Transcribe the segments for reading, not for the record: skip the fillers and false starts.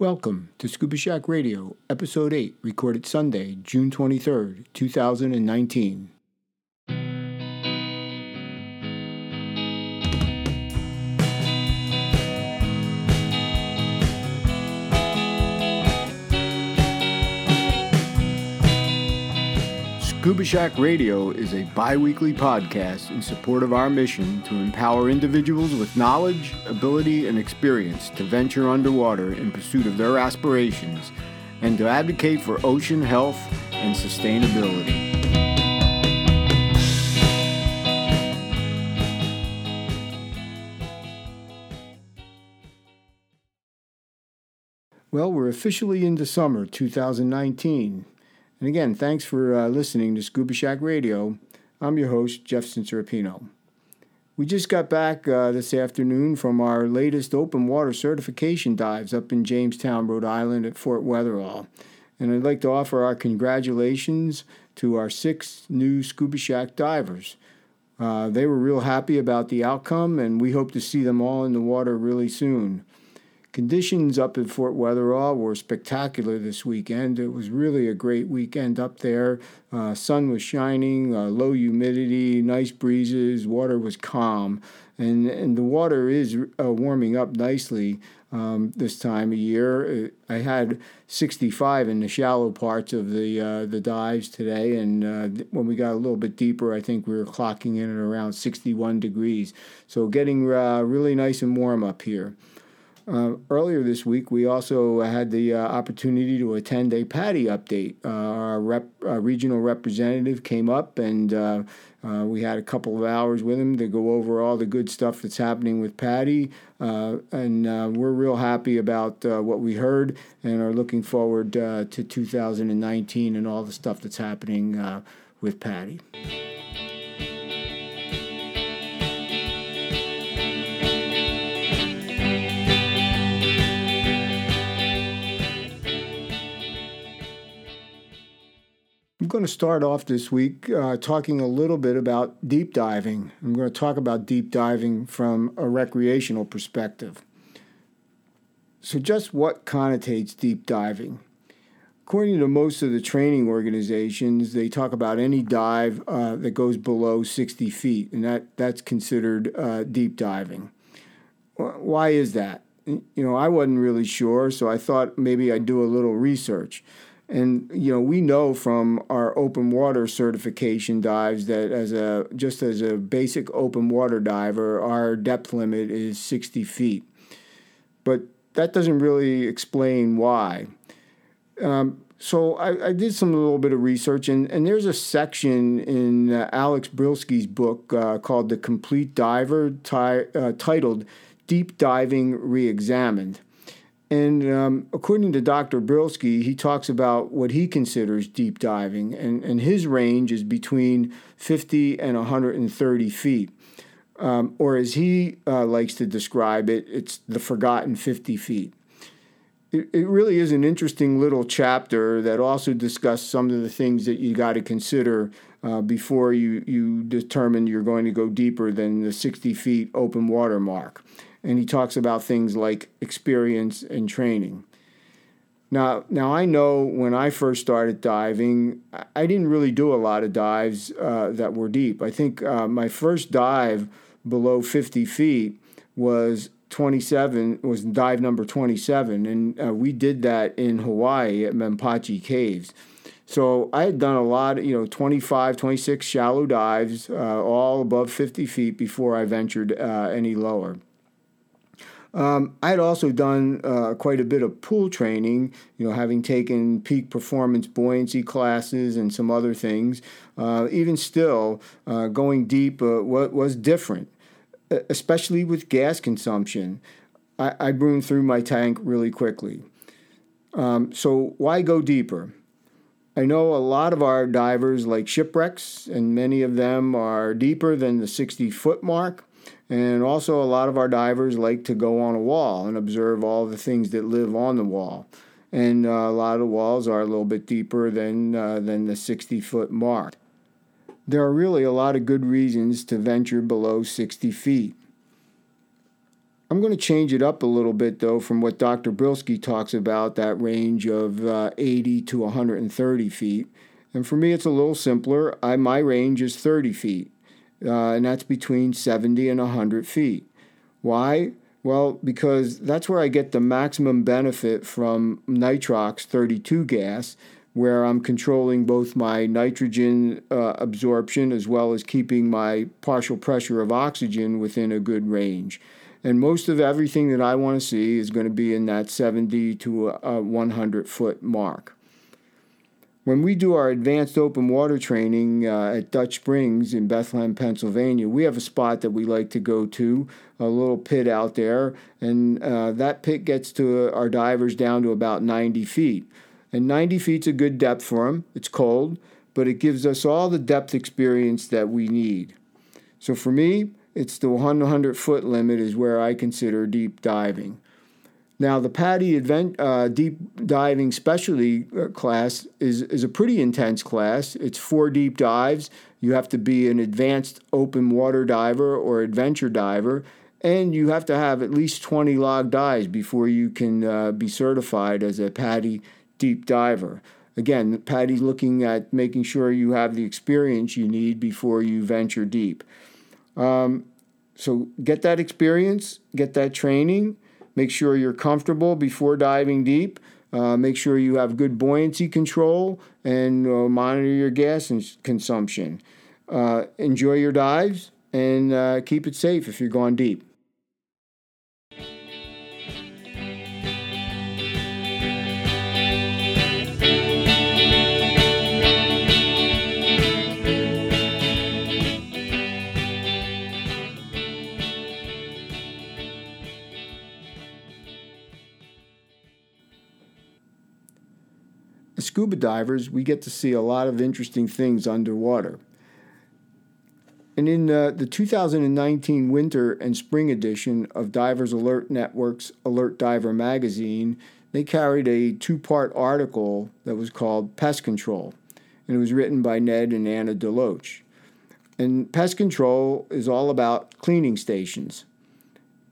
Welcome to Scuba Shack Radio, Episode 8, recorded Sunday, June 23rd, 2019. Scuba Shack Radio is a bi-weekly podcast in support of our mission to empower individuals with knowledge, ability, and experience to venture underwater in pursuit of their aspirations and to advocate for ocean health and sustainability. Well, we're officially into summer 2019. And again, thanks for listening to Scuba Shack Radio. I'm your host, Jefferson Serpino. We just got back this afternoon from our latest open water certification dives up in Jamestown, Rhode Island at Fort Weatherall. And I'd like to offer our congratulations to our 6 new Scuba Shack divers. They were real happy about the outcome, and we hope to see them all in the water really soon. Conditions up at Fort Weatherall were spectacular this weekend. It was really a great weekend up there. Sun was shining, low humidity, nice breezes, water was calm. And the water is warming up nicely this time of year. I had 65 in the shallow parts of the dives today, and when we got a little bit deeper, I think we were clocking in at around 61 degrees. So getting really nice and warm up here. Earlier this week, we also had the opportunity to attend a PADI update. Our regional representative came up, and we had a couple of hours with him to go over all the good stuff that's happening with PADI. And we're real happy about what we heard and are looking forward to 2019 and all the stuff that's happening with PADI. I'm going to start off this week talking a little bit about deep diving. I'm going to talk about deep diving from a recreational perspective. So just what connotates deep diving? According to most of the training organizations, they talk about any dive that goes below 60 feet, and that's considered deep diving. Why is that? You know, I wasn't really sure, so I thought maybe I'd do a little research. And, you know, we know from our open water certification dives that as a basic open water diver, our depth limit is 60 feet. But that doesn't really explain why. So I did some little bit of research, and there's a section in Alex Brylske's book called The Complete Diver titled Deep Diving Reexamined. And according to Dr. Brylske, he talks about what he considers deep diving, and his range is between 50 and 130 feet. Or as he likes to describe it, it's the forgotten 50 feet. It really is an interesting little chapter that also discusses some of the things that you got to consider before you determine you're going to go deeper than the 60 feet open water mark. And he talks about things like experience and training. Now I know when I first started diving, I didn't really do a lot of dives that were deep. I think my first dive below 50 feet was dive number 27, and we did that in Hawaii at Menpachi Caves. So I had done a lot, 25, 26 shallow dives, all above 50 feet before I ventured any lower. I had also done quite a bit of pool training, having taken peak performance buoyancy classes and some other things. Even still, going deep was different, especially with gas consumption. I burned through my tank really quickly. So why go deeper? I know a lot of our divers like shipwrecks, and many of them are deeper than the 60-foot mark. And also a lot of our divers like to go on a wall and observe all the things that live on the wall. And a lot of the walls are a little bit deeper than the 60-foot mark. There are really a lot of good reasons to venture below 60 feet. I'm going to change it up a little bit, though, from what Dr. Brylske talks about, that range of 80 to 130 feet. And for me, it's a little simpler. My range is 30 feet, and that's between 70 and 100 feet. Why? Well, because that's where I get the maximum benefit from nitrox 32 gas, where I'm controlling both my nitrogen absorption as well as keeping my partial pressure of oxygen within a good range. And most of everything that I want to see is going to be in that 70 to 100-foot mark. When we do our advanced open water training at Dutch Springs in Bethlehem, Pennsylvania, we have a spot that we like to go to, a little pit out there, and that pit gets to our divers down to about 90 feet. And 90 feet's a good depth for them. It's cold, but it gives us all the depth experience that we need. So for me, it's the 100-foot limit is where I consider deep diving. Now, the PADI deep diving specialty class is a pretty intense class. It's 4 deep dives. You have to be an advanced open water diver or adventure diver, and you have to have at least 20 log dives before you can be certified as a PADI deep diver. Again, PADI's looking at making sure you have the experience you need before you venture deep. So get that experience, get that training. Make sure you're comfortable before diving deep. Make sure you have good buoyancy control and monitor your gas consumption. Enjoy your dives and keep it safe if you're going deep. As scuba divers, we get to see a lot of interesting things underwater. And in the 2019 winter and spring edition of Divers Alert Network's Alert Diver magazine, they carried a 2-part article that was called Pest Control, and it was written by Ned and Anna DeLoach. And pest control is all about cleaning stations.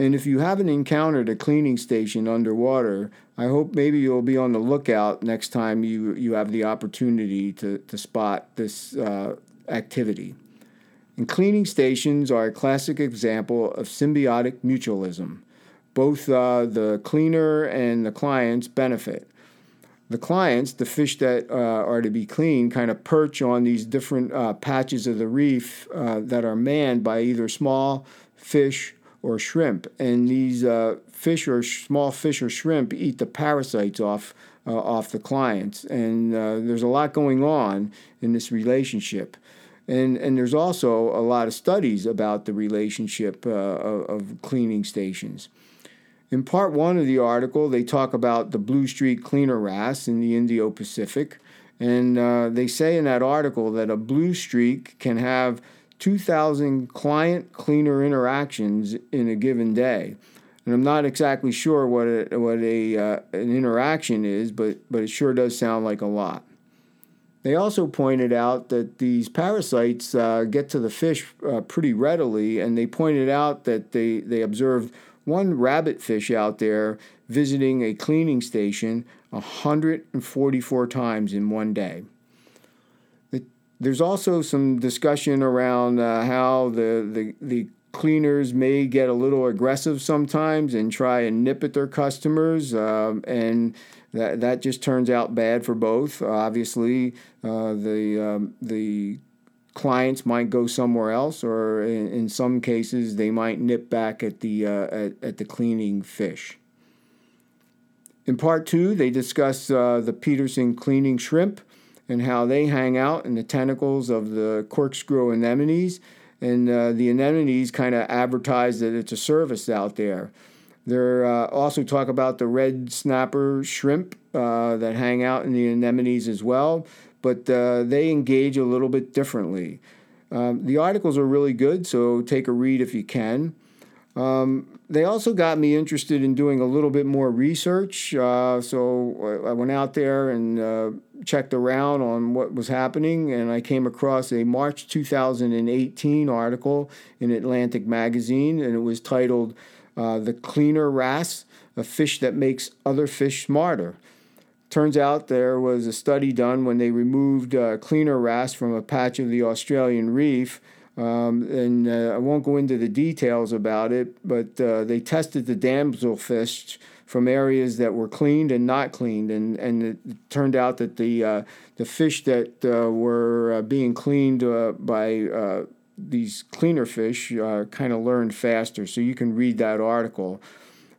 And if you haven't encountered a cleaning station underwater, I hope maybe you'll be on the lookout next time you have the opportunity to spot this activity. And cleaning stations are a classic example of symbiotic mutualism. Both the cleaner and the clients benefit. The clients, the fish that are to be cleaned, kind of perch on these different patches of the reef that are manned by either small fish or shrimp, and these small fish or shrimp eat the parasites off the clients, and there's a lot going on in this relationship, and there's also a lot of studies about the relationship of cleaning stations. In part 1 of the article, they talk about the Blue Streak cleaner wrasse in the Indo-Pacific, and they say in that article that a blue streak can have 2,000 client-cleaner interactions in a given day. And I'm not exactly sure what an interaction is, but it sure does sound like a lot. They also pointed out that these parasites get to the fish pretty readily, and they pointed out that they observed one rabbitfish out there visiting a cleaning station 144 times in one day. There's also some discussion around how the cleaners may get a little aggressive sometimes and try and nip at their customers, and that just turns out bad for both. Obviously, the clients might go somewhere else, or in some cases, they might nip back at the at the cleaning fish. In part 2, they discuss the Peterson cleaning shrimp, and how they hang out in the tentacles of the corkscrew anemones. And the anemones kind of advertise that it's a service out there. They also talk about the red snapper shrimp that hang out in the anemones as well, but they engage a little bit differently. The articles are really good, so take a read if you can. They also got me interested in doing a little bit more research, so I went out there and checked around on what was happening, and I came across a March 2018 article in Atlantic Magazine, and it was titled The Cleaner Wrasse, a Fish That Makes Other Fish Smarter. Turns out there was a study done when they removed cleaner wrasse from a patch of the Australian reef. And I won't go into the details about it, but they tested the damselfish from areas that were cleaned and not cleaned. And it turned out that the fish that were being cleaned by these cleaner fish kind of learned faster. So you can read that article.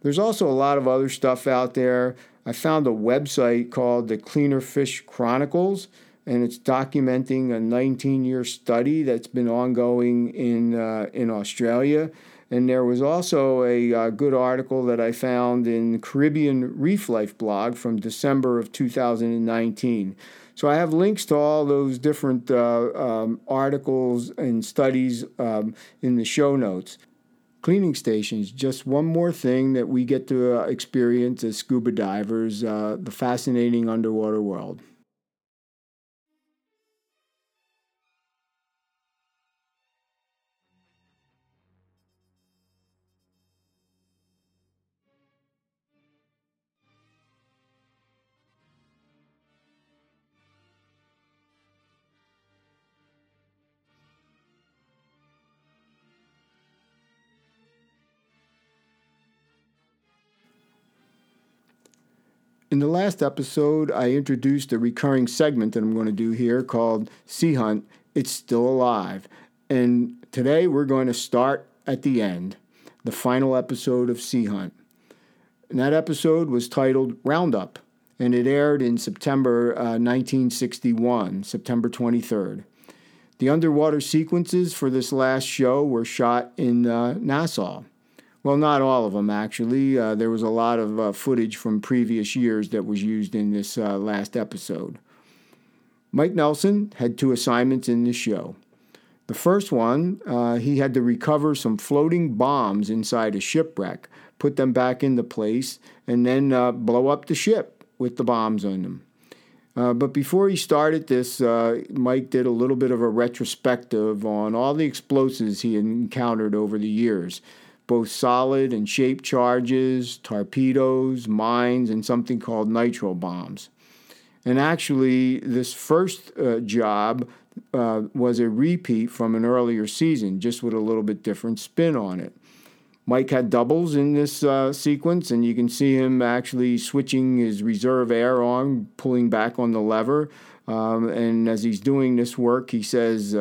There's also a lot of other stuff out there. I found a website called The Cleaner Fish Chronicles, and it's documenting a 19-year study that's been ongoing in Australia. And there was also a good article that I found in Caribbean Reef Life blog from December of 2019. So I have links to all those different articles and studies in the show notes. Cleaning stations, just one more thing that we get to experience as scuba divers, the fascinating underwater world. In the last episode, I introduced a recurring segment that I'm going to do here called Sea Hunt, It's Still Alive. And today we're going to start at the end, the final episode of Sea Hunt. And that episode was titled Roundup, and it aired in September 1961, September 23rd. The underwater sequences for this last show were shot in Nassau. Well, not all of them, actually. There was a lot of footage from previous years that was used in this last episode. Mike Nelson had two assignments in this show. The first one, he had to recover some floating bombs inside a shipwreck, put them back into place, and then blow up the ship with the bombs on them. But before he started this, Mike did a little bit of a retrospective on all the explosives he had encountered over the years. Both solid and shaped charges, torpedoes, mines, and something called nitro bombs. And actually, this first job was a repeat from an earlier season, just with a little bit different spin on it. Mike had doubles in this sequence, and you can see him actually switching his reserve air on, pulling back on the lever. And as he's doing this work, he says,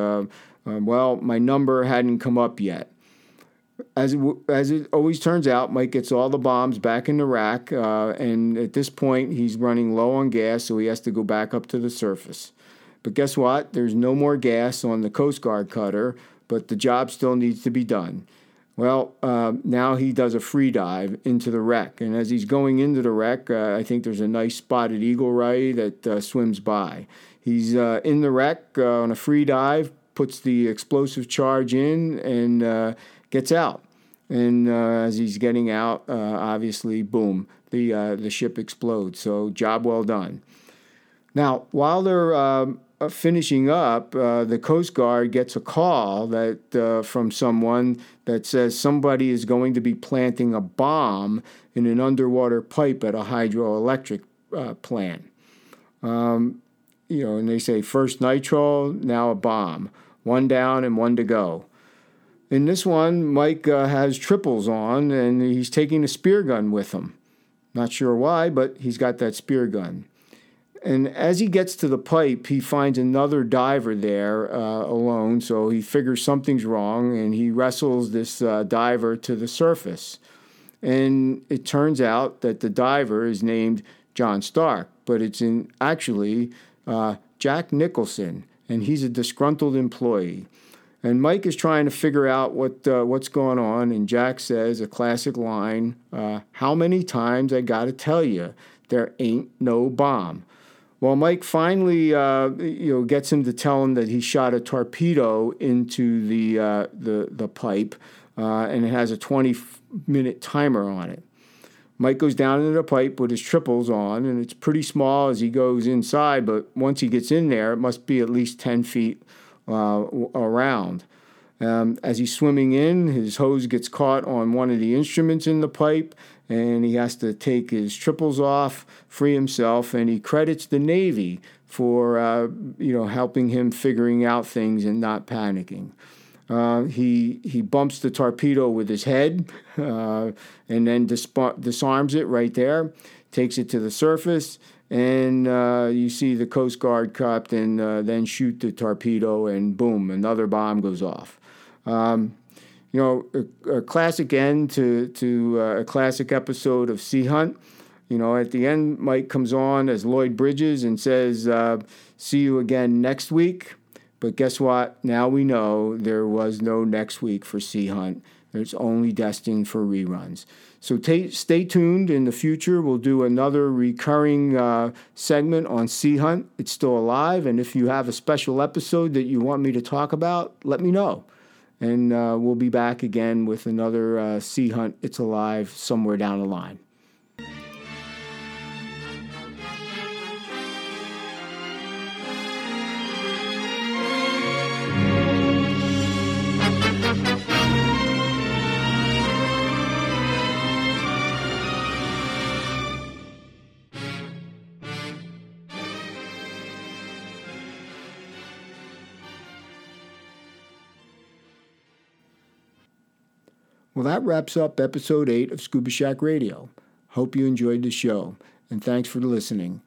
well, my number hadn't come up yet. As it always turns out, Mike gets all the bombs back in the rack, and at this point, he's running low on gas, so he has to go back up to the surface. But guess what? There's no more gas on the Coast Guard cutter, but the job still needs to be done. Well, now he does a free dive into the wreck, and as he's going into the wreck, I think there's a nice spotted eagle ray that swims by. He's in the wreck on a free dive, puts the explosive charge in, and gets out. And as he's getting out, obviously, boom, the ship explodes. So job well done. Now, while they're finishing up, the Coast Guard gets a call that from someone that says somebody is going to be planting a bomb in an underwater pipe at a hydroelectric plant. And they say first nitro, now a bomb. One down and one to go. In this one, Mike has triples on, and he's taking a spear gun with him. Not sure why, but he's got that spear gun. And as he gets to the pipe, he finds another diver there alone, so he figures something's wrong, and he wrestles this diver to the surface. And it turns out that the diver is named John Stark, but it's actually Jack Nicholson, and he's a disgruntled employee. And Mike is trying to figure out what's going on, and Jack says a classic line, how many times I gotta tell you, there ain't no bomb. Well, Mike finally gets him to tell him that he shot a torpedo into the pipe, and it has a 20-minute timer on it. Mike goes down into the pipe with his triples on, and it's pretty small as he goes inside, but once he gets in there, it must be at least 10 feet around. As he's swimming in, his hose gets caught on one of the instruments in the pipe, and he has to take his triples off, free himself, and he credits the Navy for helping him figuring out things and not panicking. He bumps the torpedo with his head and then disarms it right there, takes it to the surface, and you see the Coast Guard captain then shoot the torpedo, and boom, another bomb goes off. A classic end to a classic episode of Sea Hunt. At the end, Mike comes on as Lloyd Bridges and says, see you again next week. But guess what? Now we know there was no next week for Sea Hunt. It's only destined for reruns. So stay tuned. In the future, we'll do another recurring segment on Sea Hunt. It's still alive. And if you have a special episode that you want me to talk about, let me know. And we'll be back again with another Sea Hunt. It's alive somewhere down the line. Well, that wraps up Episode 8 of Scuba Shack Radio. Hope you enjoyed the show, and thanks for listening.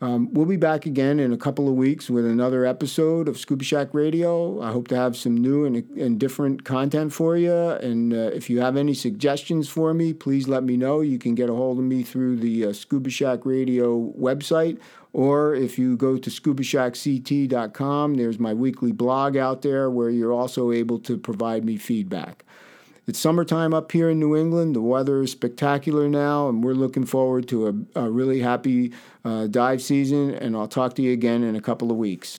We'll be back again in a couple of weeks with another episode of Scuba Shack Radio. I hope to have some new and different content for you, and if you have any suggestions for me, please let me know. You can get a hold of me through the Scuba Shack Radio website, or if you go to scubashackct.com, there's my weekly blog out there where you're also able to provide me feedback. It's summertime up here in New England. The weather is spectacular now, and we're looking forward to a really happy dive season, and I'll talk to you again in a couple of weeks.